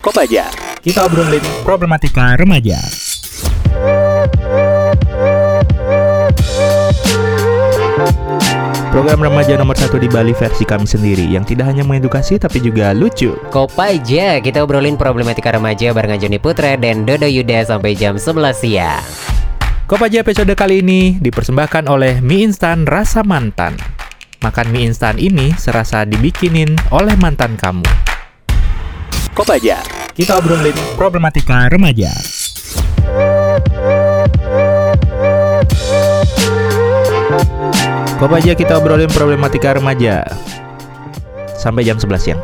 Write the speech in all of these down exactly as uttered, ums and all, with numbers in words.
Kopaja. Kita obrolin problematika remaja. Program remaja nomor satu di Bali versi kami sendiri yang tidak hanya mengedukasi tapi juga lucu. Kopaja, kita obrolin problematika remaja bareng Anjani Putra dan Dodo Yuda sampai jam sebelas siang. Kopaja episode kali ini dipersembahkan oleh Mie Instan Rasa Mantan. Makan mie instan ini serasa dibikinin oleh mantan kamu. Kopaja, kita obrolin problematika remaja. Kopaja, kita obrolin problematika remaja sampai jam sebelas siang.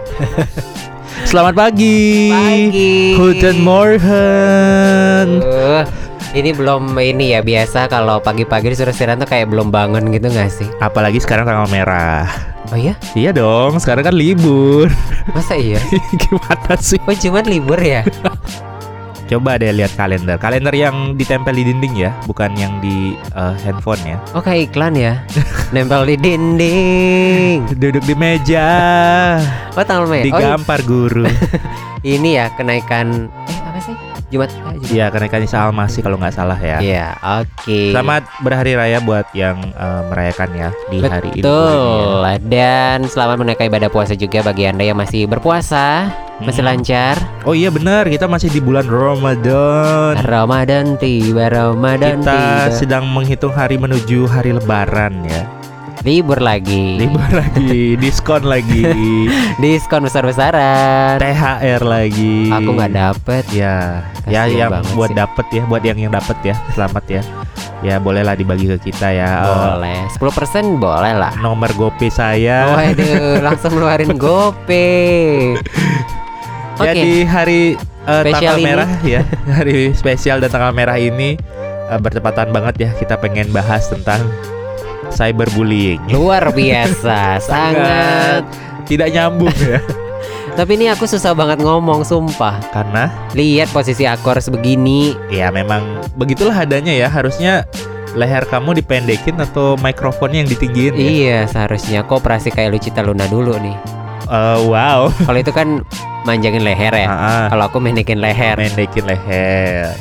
Selamat pagi. Pagi. Guten Morgen. Uh, ini belum ini ya, biasa kalau pagi-pagi disuruh siaran tuh kayak belum bangun gitu nggak sih? Apalagi sekarang tanggal merah. Oh iya? Iya dong, sekarang kan libur. Masa iya? Gimana sih? Oh cuma libur ya? Coba deh lihat kalender. Kalender yang ditempel di dinding ya, bukan yang di uh, handphone ya. Oh kayak iklan ya. Nempel di dinding. Duduk di meja. Oh tanggal merah. Digampar oh, guru. Ini ya kenaikan eh apa sih? Jumat. Iya, kenaikan Isa Al-Masih kalau nggak salah ya. Iya, oke. Okay. Selamat berhari raya buat yang uh, merayakan ya di Betul. hari ini. Betul. Dan selamat menunaikan ibadah puasa juga bagi Anda yang masih berpuasa. Masih hmm. lancar. Oh iya benar, kita masih di bulan Ramadan. Ramadan tiba, Ramadan kita tiba. Kita sedang menghitung hari menuju hari Lebaran ya. Libur lagi. Libur lagi, diskon lagi. Diskon besar-besaran. T H R lagi. Aku nggak dapet ya. Kasian ya yang buat sih. Dapet ya, buat yang yang dapet ya. Selamat ya. Ya bolehlah dibagi ke kita ya. Boleh, sepuluh persen boleh lah. Nomor GoPay saya. Waduh, langsung ngeluarin GoPay. Okay. Ya di hari uh, tanggal ini. Merah ya, hari spesial dan tanggal merah ini uh, bertepatan banget ya, kita pengen bahas tentang cyberbullying. Luar biasa, sangat tidak nyambung ya. Tapi ini aku susah banget ngomong, sumpah. Karena? Lihat posisi aku harus begini. Ya memang begitulah adanya ya. Harusnya leher kamu dipendekin atau mikrofonnya yang ditinggiin. Iya ya? Seharusnya kok operasi kayak Lucita Luna dulu nih. Uh, wow. Kalau itu kan manjangin leher ya. uh-uh. Kalau aku mendekin leher. Mendekin leher.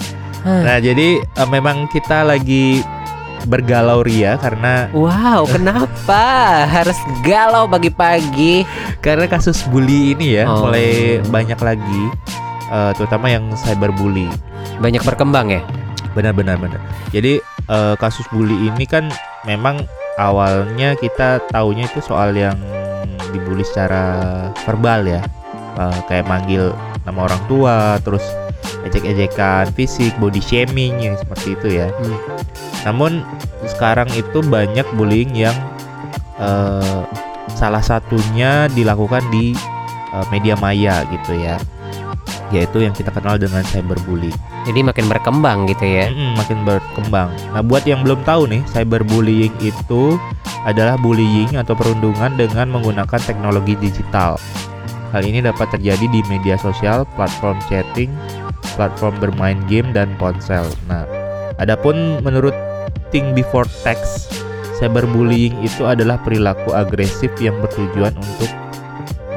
huh. Nah jadi uh, memang kita lagi bergalau ria karena wow, kenapa harus galau pagi-pagi? Karena kasus bully ini ya, oh. mulai banyak lagi, uh, terutama yang cyberbully. Banyak berkembang ya? Benar-benar benar. Jadi uh, kasus bully ini kan memang awalnya kita taunya itu soal yang dibully secara verbal ya, uh, kayak manggil nama orang tua, terus ejek-ejekan fisik, body shaming yang seperti itu ya. hmm. Namun sekarang itu banyak bullying yang uh, salah satunya dilakukan di uh, media maya gitu ya, yaitu yang kita kenal dengan cyberbullying. Jadi makin berkembang gitu ya. Mm-mm, makin berkembang. Nah buat yang belum tahu nih, cyberbullying itu adalah bullying atau perundungan dengan menggunakan teknologi digital. Hal ini dapat terjadi di media sosial, platform chatting, platform bermain game, dan ponsel. Nah, adapun menurut Think Before Text, cyberbullying itu adalah perilaku agresif yang bertujuan untuk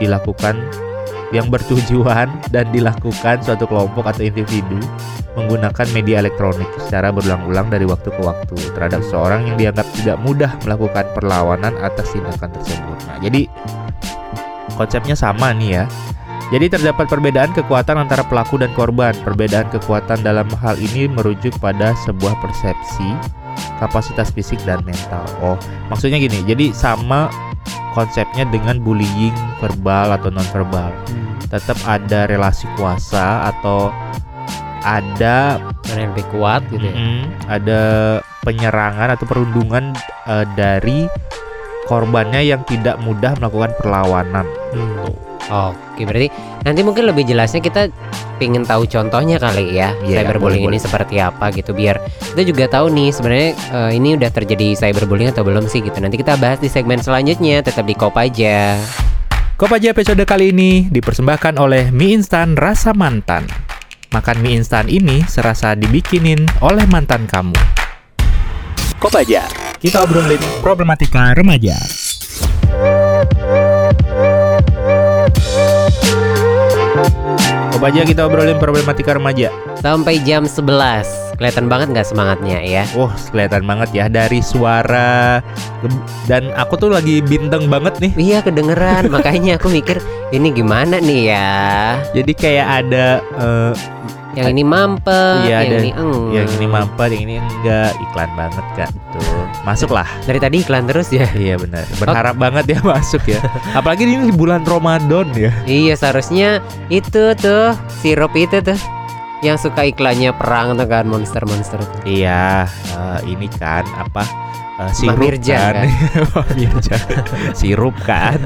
dilakukan yang bertujuan dan dilakukan suatu kelompok atau individu menggunakan media elektronik secara berulang-ulang dari waktu ke waktu terhadap seorang yang dianggap tidak mudah melakukan perlawanan atas tindakan tersebut. Nah, jadi konsepnya sama nih ya. Jadi terdapat perbedaan kekuatan antara pelaku dan korban. Perbedaan kekuatan dalam hal ini merujuk pada sebuah persepsi, kapasitas fisik dan mental. Oh, maksudnya gini. Jadi sama konsepnya dengan bullying verbal atau non-verbal. Hmm. Tetap ada relasi kuasa atau ada yang lebih kuat gitu ya. Mm, ada penyerangan atau perundungan uh, dari korbannya yang tidak mudah melakukan perlawanan. Hmm. Tuh. Oke, berarti nanti mungkin lebih jelasnya kita pengen tahu contohnya kali ya, yeah, cyberbullying ini seperti apa gitu, biar kita juga tahu nih sebenarnya uh, ini udah terjadi cyberbullying atau belum sih gitu. Nanti kita bahas di segmen selanjutnya, tetap di Kopaja. Kopaja episode kali ini dipersembahkan oleh Mie Instan Rasa Mantan. Makan mie instan ini serasa dibikinin oleh mantan kamu. Kopaja, kita obrolin problematika remaja. Kopaja kita obrolin problematika remaja sampai jam sebelas. Kelihatan banget nggak semangatnya ya? Wah, kelihatan banget ya dari suara, dan aku tuh lagi bintang banget nih. Iya kedengeran, makanya aku mikir ini gimana nih ya? Jadi kayak ada uh, yang ini mampet, iya, yang ada, ini enggak, yang ini mampet, yang ini enggak, iklan banget kan tuh. Masuklah. Dari tadi iklan terus ya. Iya benar. Berharap oh. banget ya masuk ya. Apalagi ini di bulan Ramadan ya. Iya seharusnya itu tuh sirup itu tuh. Yang suka iklannya perang tuh kan, monster-monster tuh. Iya, uh, ini kan apa uh, sirup Mirjan, kan, kan? Sirup kan.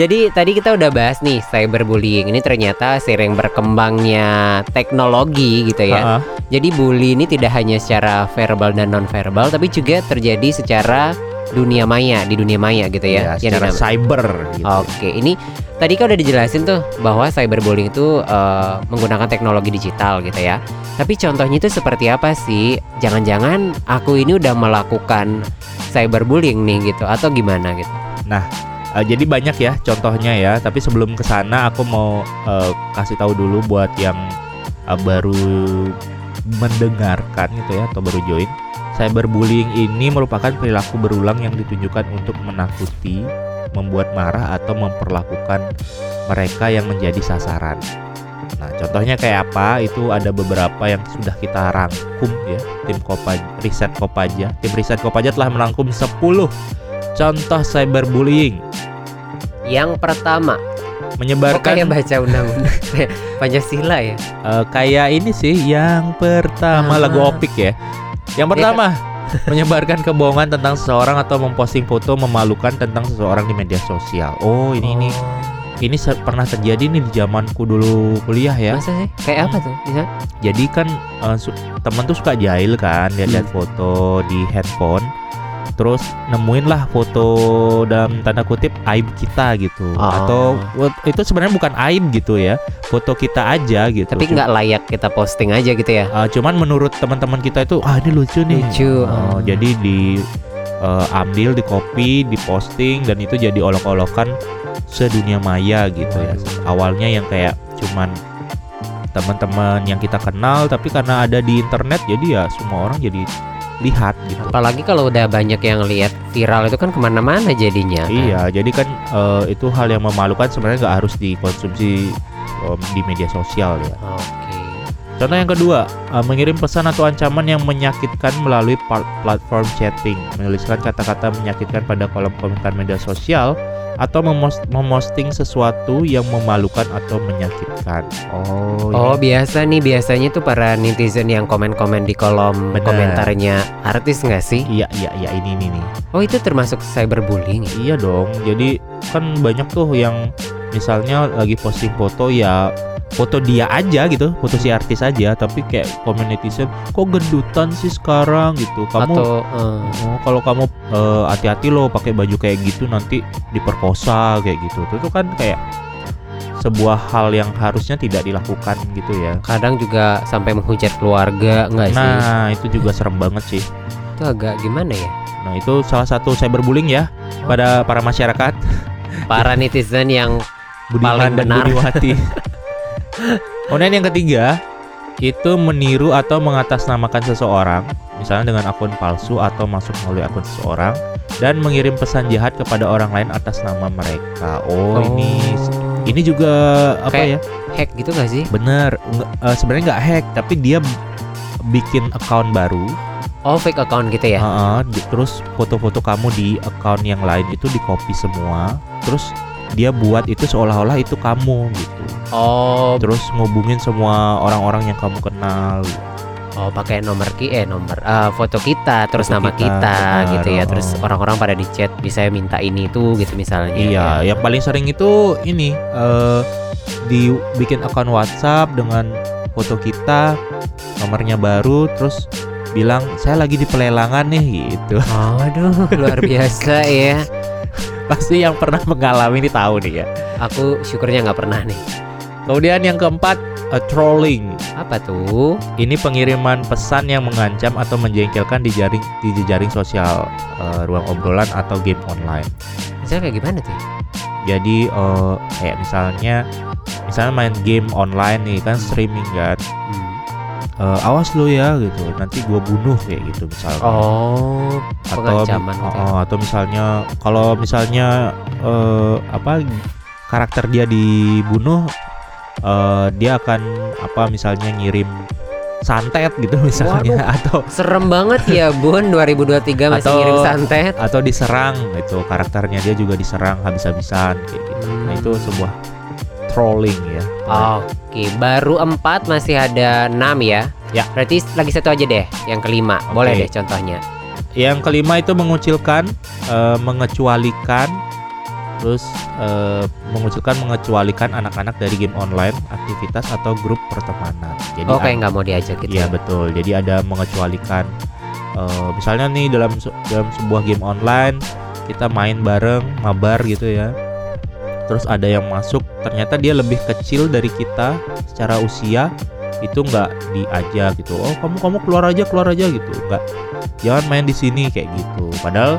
Jadi tadi kita udah bahas nih cyberbullying. Ini ternyata sering berkembangnya teknologi gitu ya. Uh-huh. Jadi bully ini tidak hanya secara verbal dan non-verbal, tapi juga terjadi secara dunia maya, di dunia maya gitu ya, ya secara cyber gitu. Oke, ini tadi kan udah dijelasin tuh bahwa cyberbullying itu uh, menggunakan teknologi digital gitu ya. Tapi contohnya itu seperti apa sih? Jangan-jangan aku ini udah melakukan cyberbullying nih gitu, atau gimana gitu. Nah, uh, jadi banyak ya contohnya ya. Tapi sebelum kesana aku mau uh, kasih tahu dulu buat yang uh, baru mendengarkan gitu ya, atau baru join. Cyberbullying ini merupakan perilaku berulang yang ditunjukkan untuk menakuti, membuat marah, atau memperlakukan mereka yang menjadi sasaran. Nah, contohnya kayak apa? Itu ada beberapa yang sudah kita rangkum ya. Tim Kopaja, Riset Kopaja, Tim Riset Kopaja telah merangkum sepuluh contoh cyberbullying. Yang pertama, menyebarkan, oh, kayak baca undang-undang Pancasila ya. Uh, kayak ini sih yang pertama, ah. lagu Opik ya. Yang pertama, menyebarkan kebohongan tentang seseorang atau memposting foto memalukan tentang seseorang di media sosial. Oh, ini oh. ini ini ser- pernah terjadi nih di zamanku dulu kuliah ya. Masa sih? Kayak apa tuh? Bisa? Jadi kan uh, su- teman tuh suka jahil kan, lihat-lihat hmm. foto di handphone. Terus nemuin lah foto dalam tanda kutip aib kita gitu, oh. atau itu sebenarnya bukan aib gitu ya, foto kita aja gitu. Tapi nggak layak kita posting aja gitu ya. Uh, cuman menurut teman-teman kita itu, ah ini lucu nih. Lucu. Uh, oh. Jadi di uh, ambil, di copy, di posting, dan itu jadi olok-olokan sedunia maya gitu ya. Awalnya yang kayak cuman teman-teman yang kita kenal, tapi karena ada di internet, jadi ya semua orang jadi lihat gitu. Apalagi kalau udah banyak yang lihat, viral itu kan kemana-mana jadinya kan? Iya, jadi kan uh, itu hal yang memalukan sebenarnya nggak harus dikonsumsi um, di media sosial ya. Oke. Okay. Contoh yang kedua, uh, mengirim pesan atau ancaman yang menyakitkan melalui part- platform chatting, menuliskan kata-kata menyakitkan pada kolom komentar media sosial, atau memos- memosting sesuatu yang memalukan atau menyakitkan. Oh, oh ini. Biasa nih, biasanya tuh para netizen yang komen-komen di kolom Bener. komentarnya artis nggak sih? Iya, iya, iya, ini, ini, nih. Oh, itu termasuk cyberbullying? Iya dong. Jadi kan banyak tuh yang misalnya lagi posting foto ya, foto dia aja gitu, foto si artis aja, tapi kayak komen netizen, kok gendutan sih sekarang gitu. Kamu atau uh, oh, kalau kamu uh, hati-hati loh pakai baju kayak gitu nanti diperkosa kayak gitu. Itu kan kayak sebuah hal yang harusnya tidak dilakukan gitu ya. Kadang juga sampai menghujat keluarga enggak sih? Nah, itu juga serem banget sih. Itu agak gimana ya? Nah, itu salah satu cyberbullying ya pada para masyarakat, para netizen yang Budiman paling benar. Budiwati. Kemudian yang ketiga, itu meniru atau mengatasnamakan seseorang, misalnya dengan akun palsu atau masuk melalui akun seseorang, dan mengirim pesan jahat kepada orang lain atas nama mereka. Oh, oh. ini ini juga apa kayak ya? Hack gitu nggak sih? Bener, uh, sebenarnya nggak hack, tapi dia bikin account baru. Oh, fake account gitu ya? Uh, terus foto-foto kamu di account yang lain itu di copy semua, terus dia buat itu seolah-olah itu kamu gitu. Oh. Terus ngubungin semua orang-orang yang kamu kenal. Oh, pakai nomor ki eh nomor uh, foto kita, terus foto nama kita, kita benar, gitu ya. Terus oh. orang-orang pada di chat bisa minta ini itu gitu misalnya. Iya, ya. Yang paling sering itu ini uh, dibikin akun WhatsApp dengan foto kita, nomornya baru, terus bilang saya lagi di pelelangan nih gitu. Oh, aduh, luar biasa ya. Pasti yang pernah mengalami ini tahu nih ya. Aku syukurnya nggak pernah nih. Kemudian yang keempat, a trolling. Apa tuh? Ini pengiriman pesan yang mengancam atau menjengkelkan di jaring di jejaring sosial, uh, ruang obrolan atau game online. Misalnya kayak gimana tuh? Jadi uh, kayak misalnya misalnya main game online nih kan streaming kan, hmm. uh, awas lo ya gitu, nanti gue bunuh kayak gitu misalnya. Oh, pengancaman. Atau, okay. uh, atau misalnya kalau misalnya uh, apa karakter dia dibunuh, uh, dia akan apa misalnya ngirim santet gitu misalnya. Waduh, atau serem banget ya Bun, dua ribu dua puluh tiga masih atau, ngirim santet, atau diserang gitu, karakternya dia juga diserang habis-habisan kayak gitu. Hmm. Nah itu sebuah trolling ya. Oke, okay, baru empat masih ada enam ya. Ya. Berarti lagi satu aja deh, yang kelima. Okay. Boleh deh contohnya. Yang kelima itu mengucilkan, uh, mengecualikan, terus uh, mengucilkan mengecualikan anak-anak dari game online, aktivitas atau grup pertemanan. Jadi oh, kayak nggak mau diajak gitu. Iya ya, betul. Jadi ada mengecualikan, uh, misalnya nih dalam dalam sebuah game online kita main bareng mabar gitu ya. Terus ada yang masuk, ternyata dia lebih kecil dari kita secara usia, itu nggak diajak gitu. Oh kamu kamu keluar aja keluar aja gitu. Nggak, jangan main di sini kayak gitu. Padahal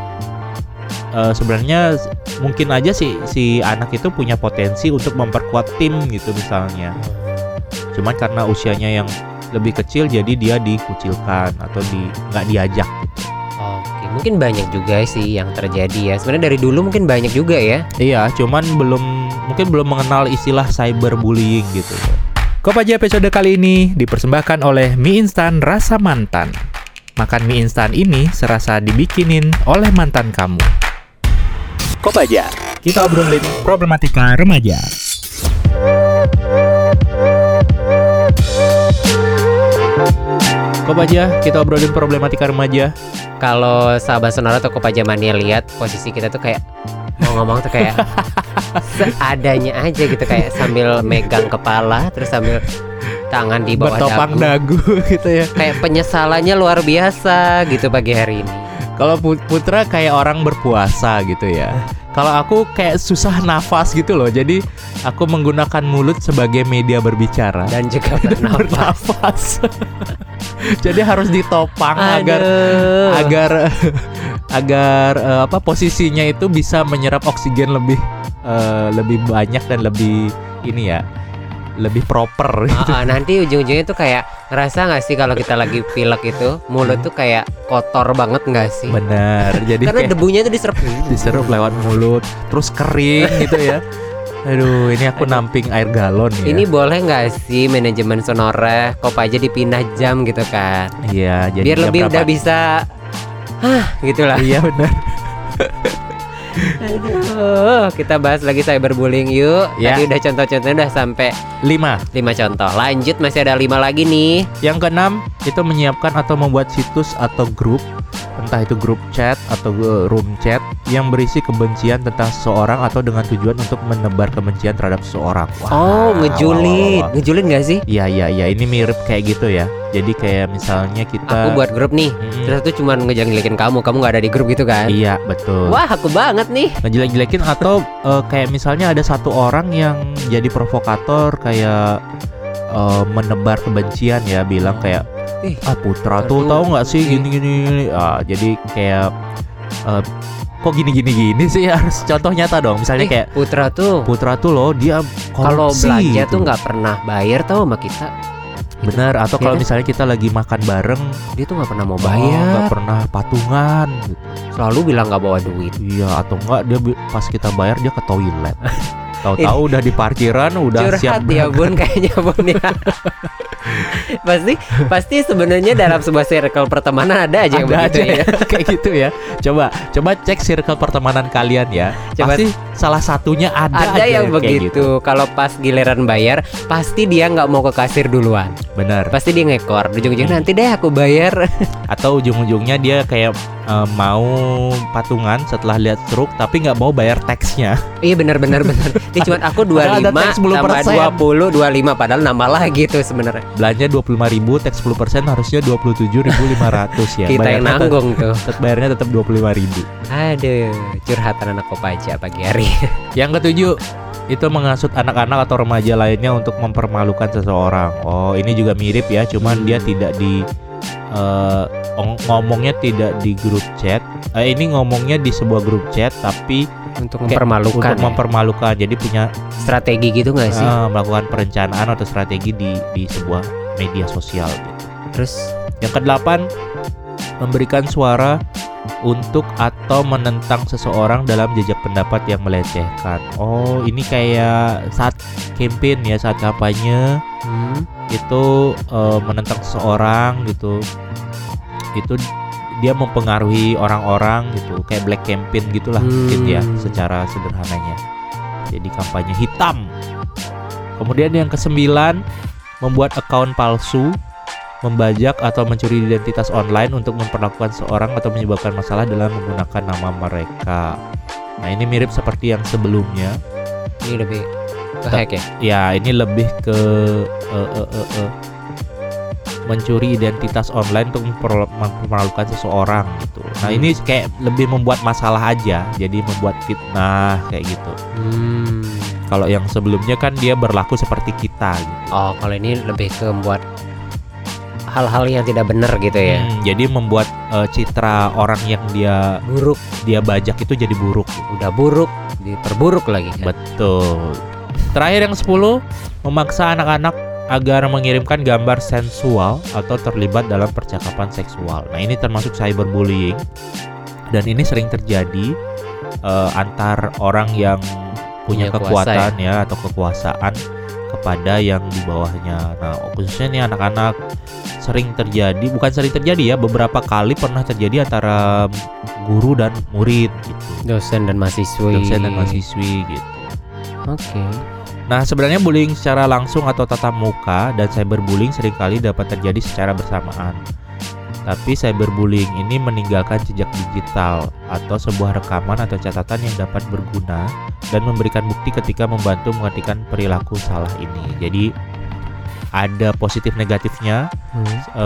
Uh, sebenarnya mungkin aja si si anak itu punya potensi untuk memperkuat tim gitu misalnya. Cuman karena usianya yang lebih kecil jadi dia dikucilkan atau di nggak diajak gitu. Oke, mungkin banyak juga sih yang terjadi ya. Sebenarnya dari dulu mungkin banyak juga ya. Iya, cuman belum mungkin belum mengenal istilah cyberbullying gitu. Kopaja episode kali ini dipersembahkan oleh Mie Instan Rasa Mantan. Makan mie instan ini serasa dibikinin oleh mantan kamu. Kopaja, kita obrolin problematika remaja. Kopaja, kita obrolin problematika remaja. Kalau sahabat Sonora atau Kopaja Mania lihat posisi kita tuh kayak mau ngomong tuh kayak seadanya aja gitu, kayak sambil megang kepala terus sambil tangan di bawah bertopang dagu. dagu gitu ya. Kayak penyesalannya luar biasa gitu pagi hari ini. Kalau Putra kayak orang berpuasa gitu ya. Kalau aku kayak susah nafas gitu loh. Jadi aku menggunakan mulut sebagai media berbicara dan juga bernafas. Jadi harus ditopang. Aduh. agar agar agar uh, apa posisinya itu bisa menyerap oksigen lebih uh, lebih banyak dan lebih ini ya, lebih proper gitu. Ah, nanti ujung-ujungnya tuh kayak ngerasa nggak sih kalau kita lagi pilek itu mulut tuh kayak kotor banget nggak sih? Bener. Jadi karena debunya tuh diserap, diserap lewat mulut, terus kering gitu ya. Aduh, ini aku Aduh. namping air galon ya. Ini boleh nggak sih manajemen Sonora Kopaja dipindah jam gitu kan? Iya. Jadi biar lebih berapa? Udah bisa, hah gitulah. Iya benar. Aduh, kita bahas lagi cyberbullying yuk. Ya. Tadi udah contoh-contohnya udah sampai lima contoh. Lanjut masih ada lima lagi nih. Yang keenam itu menyiapkan atau membuat situs atau grup, entah itu grup chat atau room chat yang berisi kebencian tentang seseorang atau dengan tujuan untuk menebar kebencian terhadap seseorang. Wah, oh, ngejulit. Ngejulit enggak sih? Iya, iya, iya. Ini mirip kayak gitu ya. Jadi kayak misalnya kita, aku buat grup nih, hmm. terus itu cuma ngejelek-jelekin kamu, kamu nggak ada di grup gitu kan? Iya betul. Wah aku banget nih. Ngejelek-jelekin atau uh, kayak misalnya ada satu orang yang jadi provokator kayak uh, menebar kebencian ya, bilang kayak, ah Putra tuh tahu nggak sih gini-gini, ah, jadi kayak uh, kok gini-gini-gini sih, harus contoh nyata dong. Misalnya eh, kayak Putra tuh, Putra tuh loh dia kalau belanja gitu tuh nggak pernah bayar tau sama kita. Benar, atau kalau ya, misalnya kita lagi makan bareng dia tuh nggak pernah mau bayar, nggak oh, pernah patungan gitu, selalu bilang nggak bawa duit. Iya, atau enggak dia pas kita bayar dia ke toilet, tahu-tahu udah di parkiran udah curhat siap ya Bun, kayaknya Bun ya. pasti pasti sebenarnya dalam sebuah circle pertemanan ada aja yang ada begitu aja ya, kayak gitu ya. Coba coba cek circle pertemanan kalian ya, coba pasti salah satunya ada ada yang begitu gitu. Kalau pas giliran bayar pasti dia nggak mau ke kasir duluan. Benar, pasti dia ngekor ujung-ujungnya, hmm. nanti deh aku bayar. Atau ujung-ujungnya dia kayak Uh, mau patungan setelah lihat truk tapi nggak mau bayar teksnya. Iya benar-benar benar. Ini cuma aku dua puluh lima tambah dua puluh, dua puluh lima padahal nambah lagi tuh sebenarnya. Belanja dua puluh lima ribu, teks sepuluh persen harusnya dua puluh tujuh ribu lima ratus ya. Kita bayar yang nanggung tetep, tuh. Tetep bayarnya tetap dua puluh lima ribu. Aduh, curhatan anak Kopaja pagi hari. Yang ketujuh itu menghasut anak-anak atau remaja lainnya untuk mempermalukan seseorang. Oh, ini juga mirip ya, cuman dia tidak di uh, ngomongnya tidak di grup chat. Uh, ini ngomongnya di sebuah grup chat tapi untuk mempermalukan. Untuk ya? mempermalukan. Jadi punya strategi gitu nggak sih? Uh, melakukan perencanaan atau strategi di di sebuah media sosial. Gitu. Terus yang kedelapan, memberikan suara untuk atau menentang seseorang dalam jejak pendapat yang melecehkan. Oh, ini kayak saat campaign ya, saat kampanye hmm. itu uh, menentang seseorang gitu. Itu dia mempengaruhi orang-orang gitu, kayak black campaign gitulah hmm. mungkin ya, secara sederhananya. Jadi kampanye hitam. Kemudian yang kesembilan, membuat akun palsu, membajak atau mencuri identitas online untuk memperlakukan seorang atau menyebabkan masalah dalam menggunakan nama mereka. Nah, ini mirip seperti yang sebelumnya. Ini lebih ke hack ya? Ya, ini lebih ke uh, uh, uh, uh, mencuri identitas online untuk mempermalukan seseorang gitu. Nah, hmm. ini kayak lebih membuat masalah aja, jadi membuat fitnah kayak gitu. Hmm. Kalau yang sebelumnya kan dia berlaku seperti kita gitu. Oh, kalau ini lebih ke membuat hal-hal yang tidak benar gitu ya. Hmm, jadi membuat uh, citra orang yang dia buruk, dia bajak itu jadi buruk. Udah buruk, diperburuk lagi kan? Betul. Terakhir yang sepuluh, memaksa anak-anak agar mengirimkan gambar sensual atau terlibat dalam percakapan seksual. Nah, ini termasuk cyberbullying. Dan ini sering terjadi uh, antar orang yang punya, punya kekuatan kuasa, ya? ya atau kekuasaan kepada yang di bawahnya. Nah, khususnya nih anak-anak sering terjadi, bukan sering terjadi ya, beberapa kali pernah terjadi antara guru dan murid gitu. Dosen dan mahasiswi. Dosen dan mahasiswi gitu. Oke. Okay. Nah, sebenarnya bullying secara langsung atau tatap muka dan cyberbullying seringkali dapat terjadi secara bersamaan. Tapi cyberbullying ini meninggalkan jejak digital atau sebuah rekaman atau catatan yang dapat berguna dan memberikan bukti ketika membantu menghentikan perilaku salah ini. Jadi ada positif negatifnya. hmm. e,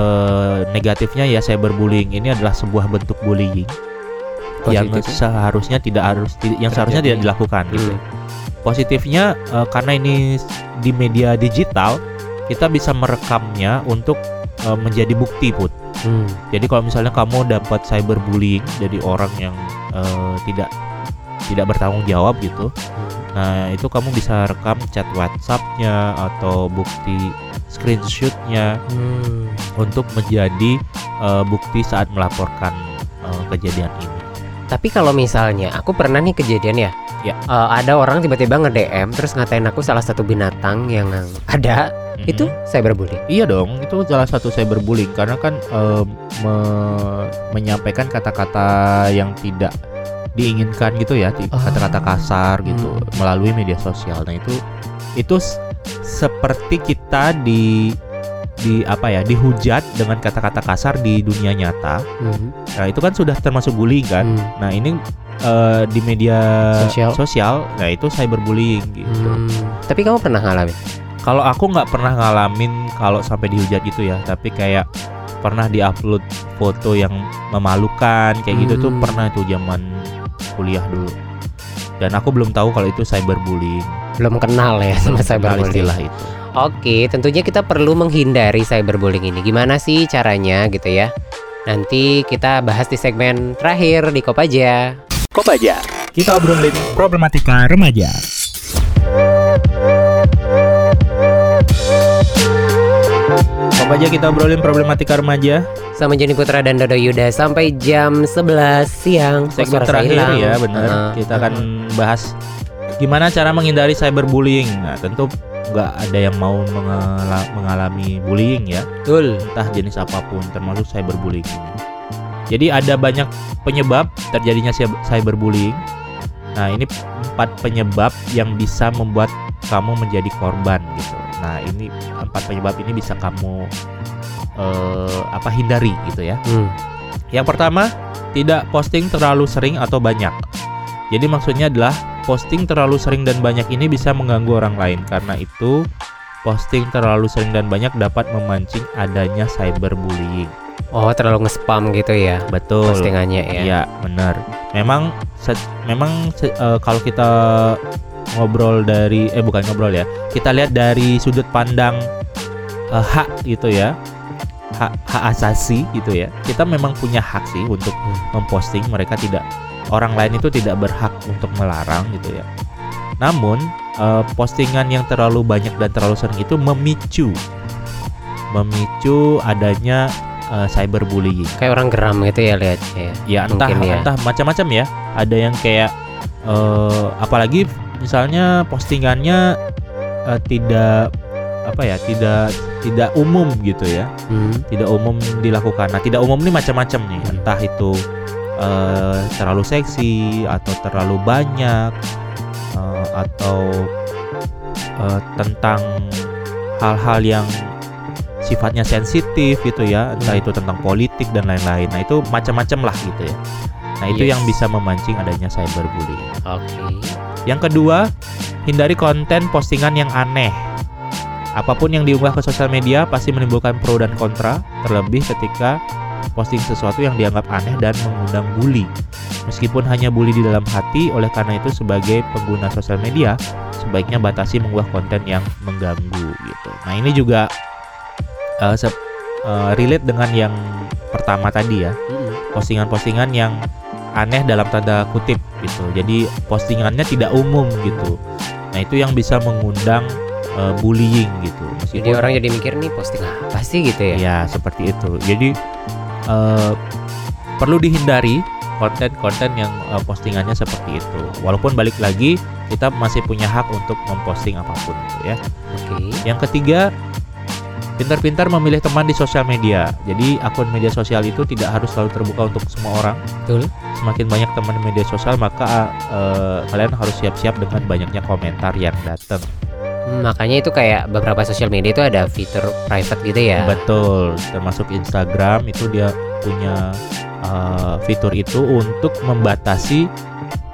Negatifnya ya, cyberbullying ini adalah sebuah bentuk bullying positif yang seharusnya tidak harus ti- Yang terjadi. seharusnya tidak dilakukan gitu. hmm. Positifnya e, karena ini di media digital, kita bisa merekamnya untuk e, menjadi bukti put. Hmm. Jadi kalau misalnya kamu dapat cyberbullying dari orang yang uh, tidak tidak bertanggung jawab gitu, hmm. nah itu kamu bisa rekam chat WhatsApp-nya atau bukti screenshot-nya hmm. untuk menjadi uh, bukti saat melaporkan uh, kejadian ini. Tapi kalau misalnya aku pernah nih kejadian ya, ya. Uh, ada orang tiba-tiba nge-D M terus ngatain aku salah satu binatang yang ada. Mm-hmm. Itu cyberbullying. Iya dong, itu salah satu cyberbullying karena kan um, me- menyampaikan kata-kata yang tidak diinginkan gitu ya, oh. kata-kata kasar gitu hmm. melalui media sosial. Nah itu itu s- seperti kita di di apa ya, dihujat dengan kata-kata kasar di dunia nyata. Mm-hmm. Nah itu kan sudah termasuk bullying kan. Mm. Nah ini uh, di media sosial. sosial, nah itu cyberbullying gitu. Hmm. Tapi kamu pernah ngalamin? Kalau aku nggak pernah ngalamin kalau sampai dihujat gitu ya, tapi kayak pernah diupload foto yang memalukan kayak gitu hmm. tuh pernah tuh zaman kuliah dulu. Dan aku belum tahu kalau itu cyberbullying. Belum kenal ya sama cyberbullying istilah itu. Oke, tentunya kita perlu menghindari cyberbullying ini. Gimana sih caranya gitu ya? Nanti kita bahas di segmen terakhir di Kopaja. Kopaja, kita obrolin problematika remaja. Kopaja kita obrolin problematika remaja sama Anjani Putra dan Dodo Yuda sampai jam sebelas siang. Segmen terakhir ya, benar. Uh-huh. Kita akan bahas gimana cara menghindari cyberbullying. Nah, tentu nggak ada yang mau mengala- mengalami bullying ya. Betul. Entah jenis apapun, termasuk cyberbullying ini. Jadi ada banyak penyebab terjadinya cyberbullying. Nah, ini empat penyebab yang bisa membuat kamu menjadi korban gitu. Nah, ini empat penyebab ini bisa kamu uh, apa hindari gitu ya. Hmm. Yang pertama, tidak posting terlalu sering atau banyak. Jadi maksudnya adalah posting terlalu sering dan banyak ini bisa mengganggu orang lain. Karena itu, posting terlalu sering dan banyak dapat memancing adanya cyberbullying. Oh, terlalu nge-spam gitu ya. Betul. Postingannya ya. Iya, benar. Memang se- memang se- uh, kalau kita ngobrol dari eh bukan ngobrol ya. Kita lihat dari sudut pandang uh, hak gitu ya. hak, hak asasi gitu ya. Kita memang punya hak sih untuk memposting, mereka tidak, orang lain itu tidak berhak untuk melarang gitu ya. Namun eh, postingan yang terlalu banyak dan terlalu sering itu memicu memicu adanya Uh, cyberbullying. Kayak orang geram gitu ya lihat ya. Ya entah ya. entah macam-macam ya. Ada yang kayak uh, apalagi misalnya postingannya uh, tidak apa ya, tidak tidak umum gitu ya. Hmm. Tidak umum dilakukan. Nah, tidak umum ini macam-macam nih. Entah itu uh, terlalu seksi atau terlalu banyak uh, atau uh, tentang hal-hal yang sifatnya sensitif gitu ya, entah itu tentang politik dan lain-lain. Nah itu macam-macam lah gitu ya. Nah itu yes. yang bisa memancing adanya cyberbullying. Oke. Okay. Yang kedua, hindari konten postingan yang aneh. Apapun yang diunggah ke sosial media pasti menimbulkan pro dan kontra, terlebih ketika posting sesuatu yang dianggap aneh dan mengundang bully. Meskipun hanya bully di dalam hati, oleh karena itu sebagai pengguna sosial media sebaiknya batasi mengunggah konten yang mengganggu gitu. Nah ini juga Uh, se- uh, relate dengan yang pertama tadi ya, postingan-postingan yang aneh dalam tanda kutip gitu. Jadi postingannya tidak umum gitu. Nah itu yang bisa mengundang uh, bullying gitu. Meskipun, jadi orang jadi mikir nih posting apa sih gitu ya? Ya seperti itu. Jadi uh, perlu dihindari konten-konten yang uh, postingannya seperti itu. Walaupun balik lagi kita masih punya hak untuk memposting apapun gitu ya. Oke. Yang ketiga, pintar-pintar memilih teman di sosial media. Jadi akun media sosial itu tidak harus selalu terbuka untuk semua orang. Betul. Semakin banyak teman di media sosial, maka uh, kalian harus siap-siap dengan banyaknya komentar yang datang. Makanya itu kayak beberapa sosial media itu ada fitur private gitu ya. Betul. Termasuk Instagram itu dia punya uh, fitur itu untuk membatasi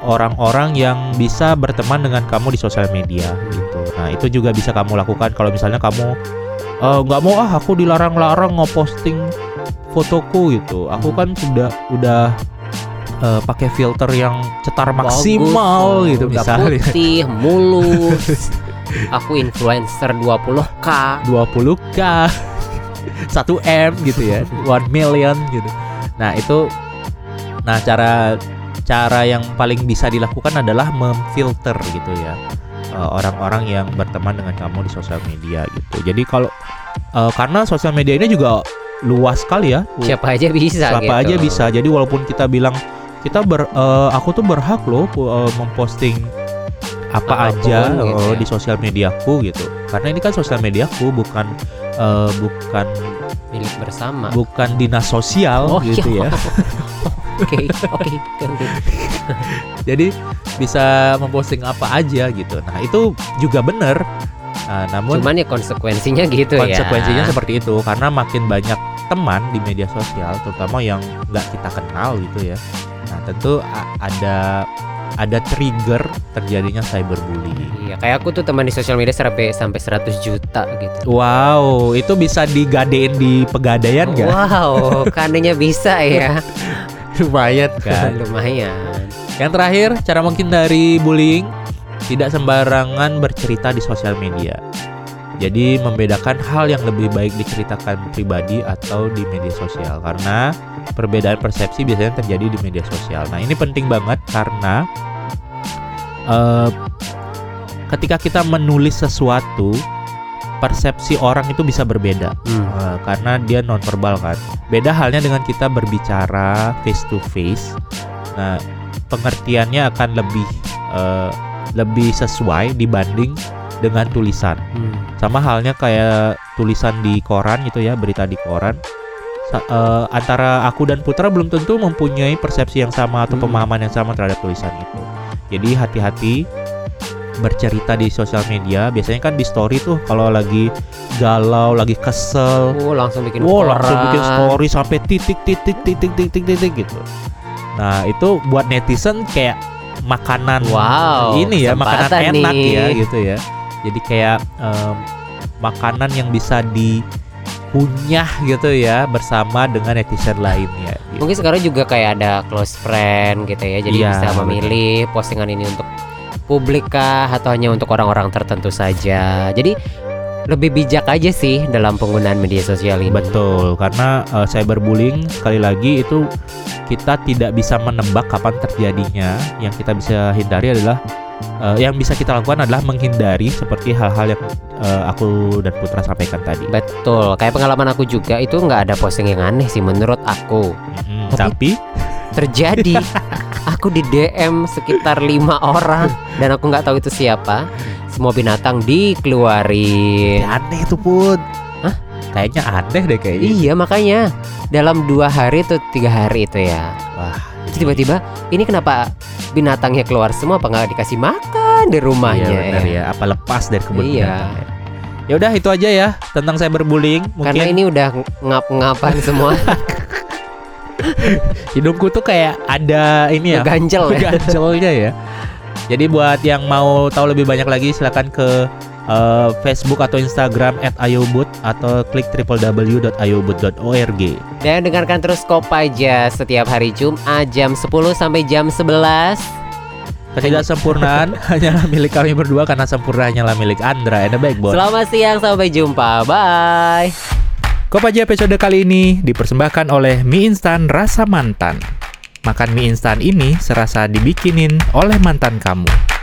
orang-orang yang bisa berteman dengan kamu di sosial media gitu. Nah itu juga bisa kamu lakukan kalau misalnya kamu nggak uh, mau ah aku dilarang-larang ngeposting fotoku gitu. Aku kan sudah udah uh, pakai filter yang cetar maksimal. Bagus, gitu misalnya. Putih, mulus. Aku influencer dua puluh k satu M gitu ya, one million gitu. Nah, itu nah cara cara yang paling bisa dilakukan adalah memfilter gitu ya. Orang-orang yang berteman dengan kamu di sosial media gitu. Jadi kalau uh, karena sosial media ini juga luas sekali ya. Siapa aja bisa. Siapa gitu. aja bisa. Jadi walaupun kita bilang kita ber, uh, aku tuh berhak loh uh, memposting apa Apapun aja gitu uh, ya. di sosial mediaku gitu. Karena ini kan sosial mediaku bukan uh, bukan milik bersama. Bukan dinas sosial oh, gitu iya. ya. Oke, oke. Jadi bisa memposting apa aja gitu. Nah, itu juga benar. Nah, namun cuman ya konsekuensinya gitu konsekuensinya ya. Konsekuensinya seperti itu karena makin banyak teman di media sosial, terutama yang enggak kita kenal gitu ya. Nah, tentu a- ada ada trigger terjadinya cyberbullying. Iya, kayak aku tuh teman di sosial media sampai sampai seratus juta gitu. Wow, itu bisa digadein di pegadaian enggak? Wow, kanenya bisa ya. Lumayan kan? Lumayan. Yang terakhir, cara menghindari bullying, tidak sembarangan bercerita di sosial media. Jadi membedakan hal yang lebih baik diceritakan pribadi atau di media sosial, karena perbedaan persepsi biasanya terjadi di media sosial. Nah ini penting banget karena uh, ketika kita menulis sesuatu, persepsi orang itu bisa berbeda hmm. uh, karena dia nonverbal kan. Beda halnya dengan kita berbicara face to face. Nah, pengertiannya akan lebih uh, lebih sesuai dibanding dengan tulisan. Hmm. Sama halnya kayak tulisan di koran gitu ya, berita di koran. Sa- uh, antara aku dan Putra belum tentu mempunyai persepsi yang sama atau hmm. pemahaman yang sama terhadap tulisan itu. Jadi hati-hati bercerita di sosial media. Biasanya kan di story tuh kalau lagi galau, lagi kesel, oh, langsung bikin oh, langsung bikin story sampai titik titik titik titik titik gitu. Nah, itu buat netizen kayak makanan wow, ini ya, makanan nih. enak ya gitu ya. Jadi kayak um, makanan yang bisa dikunyah gitu ya bersama dengan netizen lainnya. Gitu. Mungkin sekarang juga kayak ada close friend gitu ya. Jadi ya, bisa memilih betul. postingan ini untuk publik kah atau hanya untuk orang-orang tertentu saja. Jadi lebih bijak aja sih dalam penggunaan media sosial ini. Betul, karena uh, cyberbullying sekali lagi itu kita tidak bisa menebak kapan terjadinya. Yang kita bisa hindari adalah uh, yang bisa kita lakukan adalah menghindari seperti hal-hal yang uh, aku dan Putra sampaikan tadi. Betul, kayak pengalaman aku juga itu nggak ada posting yang aneh sih menurut aku. Mm-hmm. Tapi, Tapi terjadi. Aku di D M sekitar lima orang dan aku nggak tahu itu siapa. Semua binatang dikeluarin. Aneh tuh, Put. Hah? Kayaknya aneh deh kayaknya. Iya, makanya dalam dua hari atau tiga hari itu ya. Wah, itu tiba-tiba ini kenapa binatangnya keluar semua, apa nggak dikasih makan di rumahnya? Iya, benar ya. Apa lepas dari kebun iya. binatang? Ya udah itu aja ya tentang cyberbullying. Mungkin... Karena ini udah ngap-ngapan semua. Hidungku tuh kayak ada ini ya, ganjel ya, ganjelnya ya. Jadi buat yang mau tahu lebih banyak lagi silakan ke uh, Facebook atau Instagram at ayobud atau klik double-u double-u double-u dot ayobud dot org. Dan dengarkan terus Kopaja setiap hari Jumat jam sepuluh sampai jam sebelas. Ketidaksempurnaan hanyalah milik kami berdua karena sempurna hanyalah milik Andra and the Backbone. Selamat siang, sampai jumpa. Bye. Kopaja episode kali ini dipersembahkan oleh Mie Instan Rasa Mantan. Makan mie instan ini serasa dibikinin oleh mantan kamu.